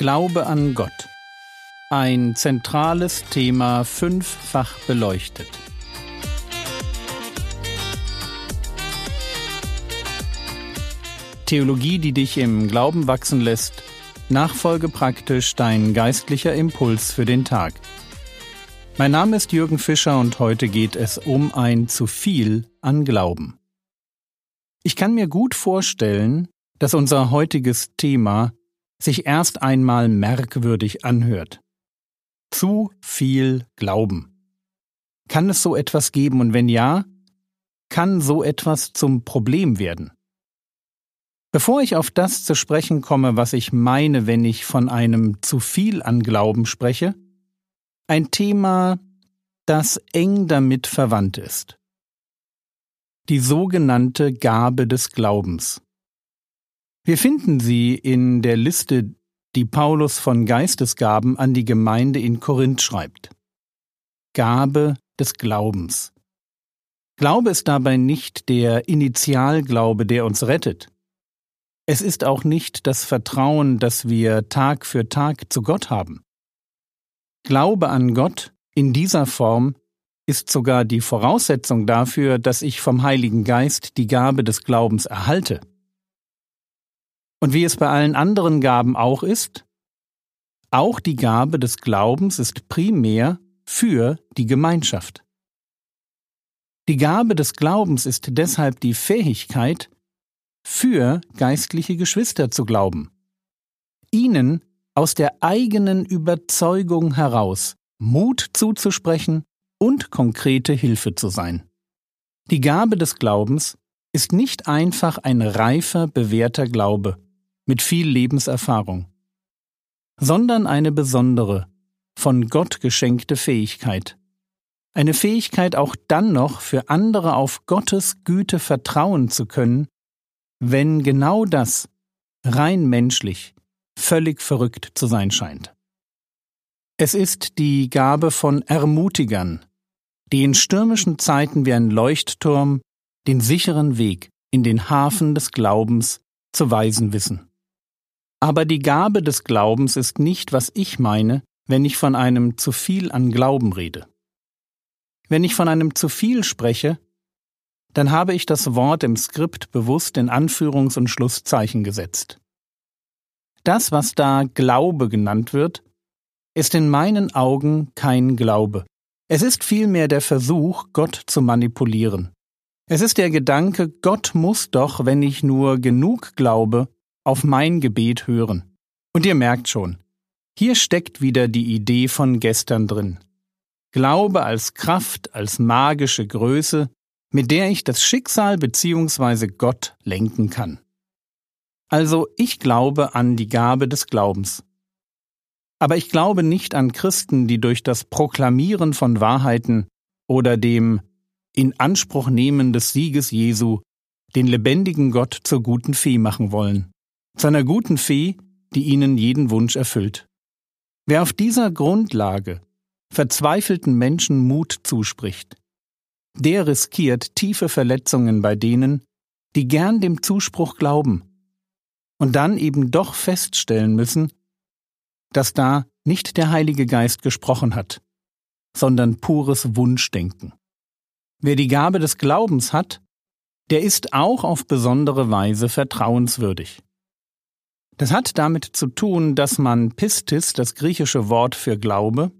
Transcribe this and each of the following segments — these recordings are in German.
Glaube an Gott. Ein zentrales Thema, fünffach beleuchtet. Theologie, die dich im Glauben wachsen lässt. Nachfolge praktisch, dein geistlicher Impuls für den Tag. Mein Name ist Jürgen Fischer und heute geht es um ein zu viel an Glauben. Ich kann mir gut vorstellen, dass unser heutiges Thema sich erst einmal merkwürdig anhört. Zu viel Glauben. Kann es so etwas geben und wenn ja, kann so etwas zum Problem werden? Bevor ich auf das zu sprechen komme, was ich meine, wenn ich von einem zu viel an Glauben spreche, ein Thema, das eng damit verwandt ist. Die sogenannte Gabe des Glaubens. Wir finden sie in der Liste, die Paulus von Geistesgaben an die Gemeinde in Korinth schreibt. Gabe des Glaubens. Glaube ist dabei nicht der Initialglaube, der uns rettet. Es ist auch nicht das Vertrauen, das wir Tag für Tag zu Gott haben. Glaube an Gott in dieser Form ist sogar die Voraussetzung dafür, dass ich vom Heiligen Geist die Gabe des Glaubens erhalte. Und wie es bei allen anderen Gaben auch ist, auch die Gabe des Glaubens ist primär für die Gemeinschaft. Die Gabe des Glaubens ist deshalb die Fähigkeit, für geistliche Geschwister zu glauben, ihnen aus der eigenen Überzeugung heraus Mut zuzusprechen und konkrete Hilfe zu sein. Die Gabe des Glaubens ist nicht einfach ein reifer, bewährter Glaube mit viel Lebenserfahrung, sondern eine besondere, von Gott geschenkte Fähigkeit. Eine Fähigkeit, auch dann noch für andere auf Gottes Güte vertrauen zu können, wenn genau das rein menschlich völlig verrückt zu sein scheint. Es ist die Gabe von Ermutigern, die in stürmischen Zeiten wie ein Leuchtturm den sicheren Weg in den Hafen des Glaubens zu weisen wissen. Aber die Gabe des Glaubens ist nicht, was ich meine, wenn ich von einem zu viel an Glauben rede. Wenn ich von einem zu viel spreche, dann habe ich das Wort im Skript bewusst in Anführungs- und Schlusszeichen gesetzt. Das, was da Glaube genannt wird, ist in meinen Augen kein Glaube. Es ist vielmehr der Versuch, Gott zu manipulieren. Es ist der Gedanke, Gott muss doch, wenn ich nur genug glaube, auf mein Gebet hören. Und ihr merkt schon, hier steckt wieder die Idee von gestern drin. Glaube als Kraft, als magische Größe, mit der ich das Schicksal bzw. Gott lenken kann. Also ich glaube an die Gabe des Glaubens. Aber ich glaube nicht an Christen, die durch das Proklamieren von Wahrheiten oder dem Inanspruchnehmen des Sieges Jesu den lebendigen Gott zur guten Fee machen wollen. Zu einer guten Fee, die ihnen jeden Wunsch erfüllt. Wer auf dieser Grundlage verzweifelten Menschen Mut zuspricht, der riskiert tiefe Verletzungen bei denen, die gern dem Zuspruch glauben und dann eben doch feststellen müssen, dass da nicht der Heilige Geist gesprochen hat, sondern pures Wunschdenken. Wer die Gabe des Glaubens hat, der ist auch auf besondere Weise vertrauenswürdig. Das hat damit zu tun, dass man Pistis, das griechische Wort für Glaube,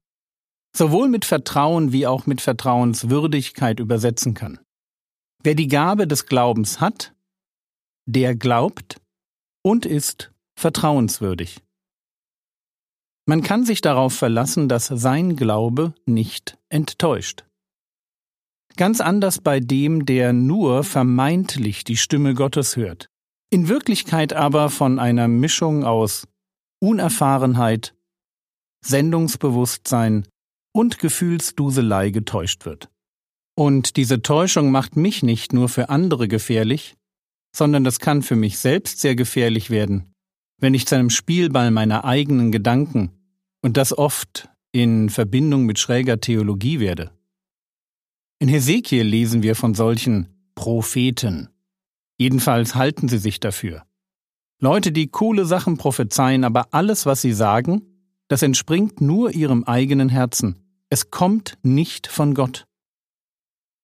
sowohl mit Vertrauen wie auch mit Vertrauenswürdigkeit übersetzen kann. Wer die Gabe des Glaubens hat, der glaubt und ist vertrauenswürdig. Man kann sich darauf verlassen, dass sein Glaube nicht enttäuscht. Ganz anders bei dem, der nur vermeintlich die Stimme Gottes hört, in Wirklichkeit aber von einer Mischung aus Unerfahrenheit, Sendungsbewusstsein und Gefühlsduselei getäuscht wird. Und diese Täuschung macht mich nicht nur für andere gefährlich, sondern das kann für mich selbst sehr gefährlich werden, wenn ich zu einem Spielball meiner eigenen Gedanken und das oft in Verbindung mit schräger Theologie werde. In Hesekiel lesen wir von solchen Propheten. Jedenfalls halten sie sich dafür. Leute, die coole Sachen prophezeien, aber alles, was sie sagen, das entspringt nur ihrem eigenen Herzen. Es kommt nicht von Gott.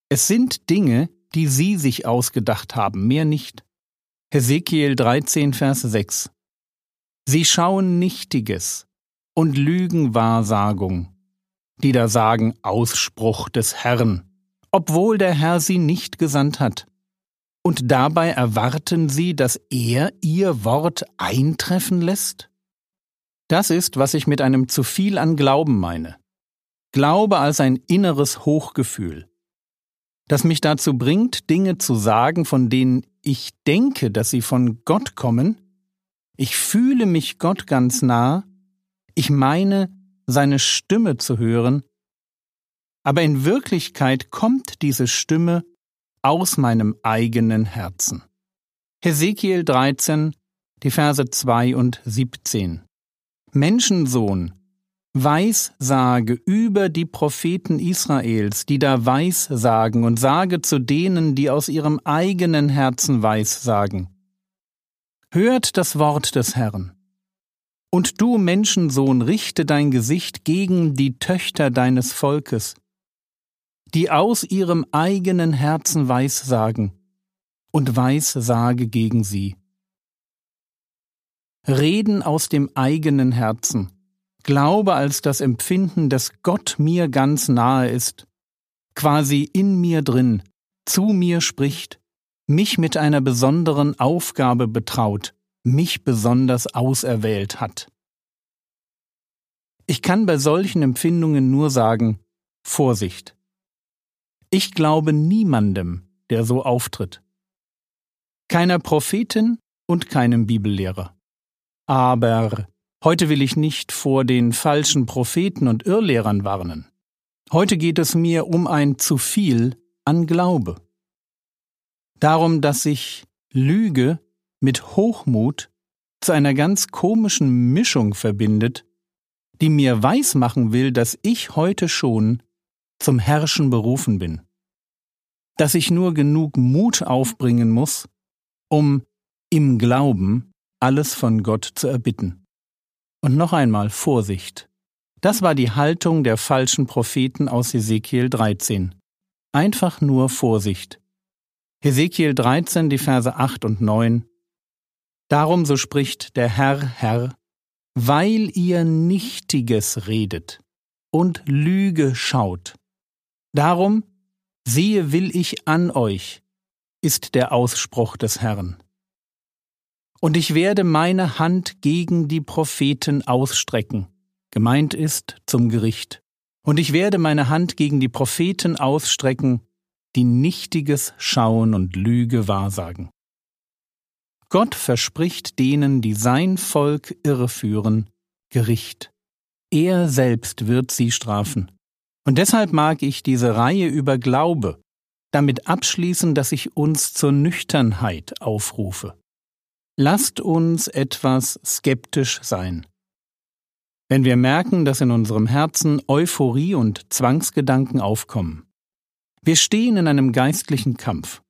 Es sind Dinge, die sie sich ausgedacht haben, mehr nicht. Hesekiel 13, Vers 6. Sie schauen Nichtiges und lügen Wahrsagung, die da sagen Ausspruch des Herrn, obwohl der Herr sie nicht gesandt hat. Und dabei erwarten sie, dass er ihr Wort eintreffen lässt? Das ist, was ich mit einem zu viel an Glauben meine. Glaube als ein inneres Hochgefühl, das mich dazu bringt, Dinge zu sagen, von denen ich denke, dass sie von Gott kommen. Ich fühle mich Gott ganz nah. Ich meine, seine Stimme zu hören. Aber in Wirklichkeit kommt diese Stimme aus meinem eigenen Herzen. Hesekiel 13, die Verse 2 und 17. Menschensohn, weissage über die Propheten Israels, die da weissagen, und sage zu denen, die aus ihrem eigenen Herzen weissagen: Hört das Wort des Herrn. Und du, Menschensohn, richte dein Gesicht gegen die Töchter deines Volkes, die aus ihrem eigenen Herzen weissagen, und weissage gegen sie. Reden aus dem eigenen Herzen, Glaube als das Empfinden, dass Gott mir ganz nahe ist, quasi in mir drin, zu mir spricht, mich mit einer besonderen Aufgabe betraut, mich besonders auserwählt hat. Ich kann bei solchen Empfindungen nur sagen: Vorsicht! Ich glaube niemandem, der so auftritt. Keiner Prophetin und keinem Bibellehrer. Aber heute will ich nicht vor den falschen Propheten und Irrlehrern warnen. Heute geht es mir um ein zu viel an Glaube. Darum, dass ich Lüge mit Hochmut zu einer ganz komischen Mischung verbindet, die mir weismachen will, dass ich heute schon zum Herrschen berufen bin. Dass ich nur genug Mut aufbringen muss, um im Glauben alles von Gott zu erbitten. Und noch einmal Vorsicht. Das war die Haltung der falschen Propheten aus Hesekiel 13. Einfach nur Vorsicht. Hesekiel 13, die Verse 8 und 9. Darum, so spricht der Herr, Herr, weil ihr Nichtiges redet und Lüge schaut. Darum, siehe, will ich an euch, ist der Ausspruch des Herrn. Und ich werde meine Hand gegen die Propheten ausstrecken, gemeint ist zum Gericht. Und ich werde meine Hand gegen die Propheten ausstrecken, die Nichtiges schauen und Lüge wahrsagen. Gott verspricht denen, die sein Volk irreführen, Gericht. Er selbst wird sie strafen. Und deshalb mag ich diese Reihe über Glaube damit abschließen, dass ich uns zur Nüchternheit aufrufe. Lasst uns etwas skeptisch sein. Wenn wir merken, dass in unserem Herzen Euphorie und Zwangsgedanken aufkommen. Wir stehen in einem geistlichen Kampf.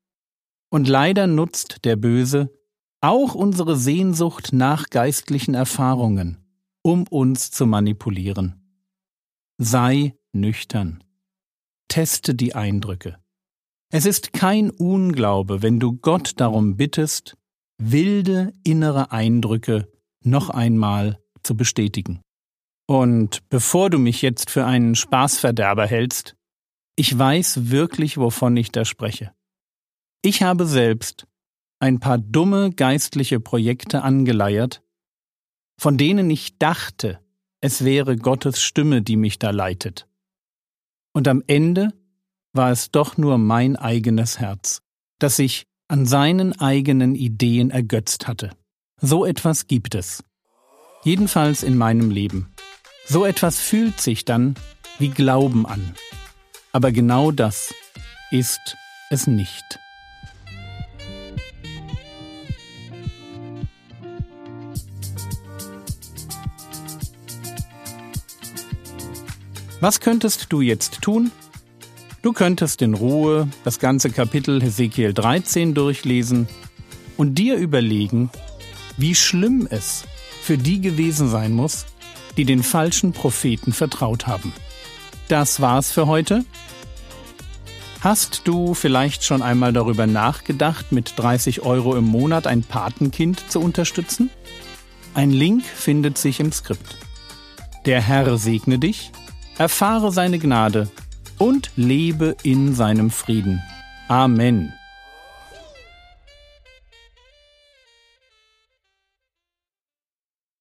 Und leider nutzt der Böse auch unsere Sehnsucht nach geistlichen Erfahrungen, um uns zu manipulieren. Sei nüchtern. Teste die Eindrücke. Es ist kein Unglaube, wenn du Gott darum bittest, wilde innere Eindrücke noch einmal zu bestätigen. Und bevor du mich jetzt für einen Spaßverderber hältst, ich weiß wirklich, wovon ich da spreche. Ich habe selbst ein paar dumme geistliche Projekte angeleiert, von denen ich dachte, es wäre Gottes Stimme, die mich da leitet. Und am Ende war es doch nur mein eigenes Herz, das sich an seinen eigenen Ideen ergötzt hatte. So etwas gibt es. Jedenfalls in meinem Leben. So etwas fühlt sich dann wie Glauben an. Aber genau das ist es nicht. Was könntest du jetzt tun? Du könntest in Ruhe das ganze Kapitel Hesekiel 13 durchlesen und dir überlegen, wie schlimm es für die gewesen sein muss, die den falschen Propheten vertraut haben. Das war's für heute. Hast du vielleicht schon einmal darüber nachgedacht, mit 30 € im Monat ein Patenkind zu unterstützen? Ein Link findet sich im Skript. Der Herr segne dich, erfahre seine Gnade und lebe in seinem Frieden. Amen.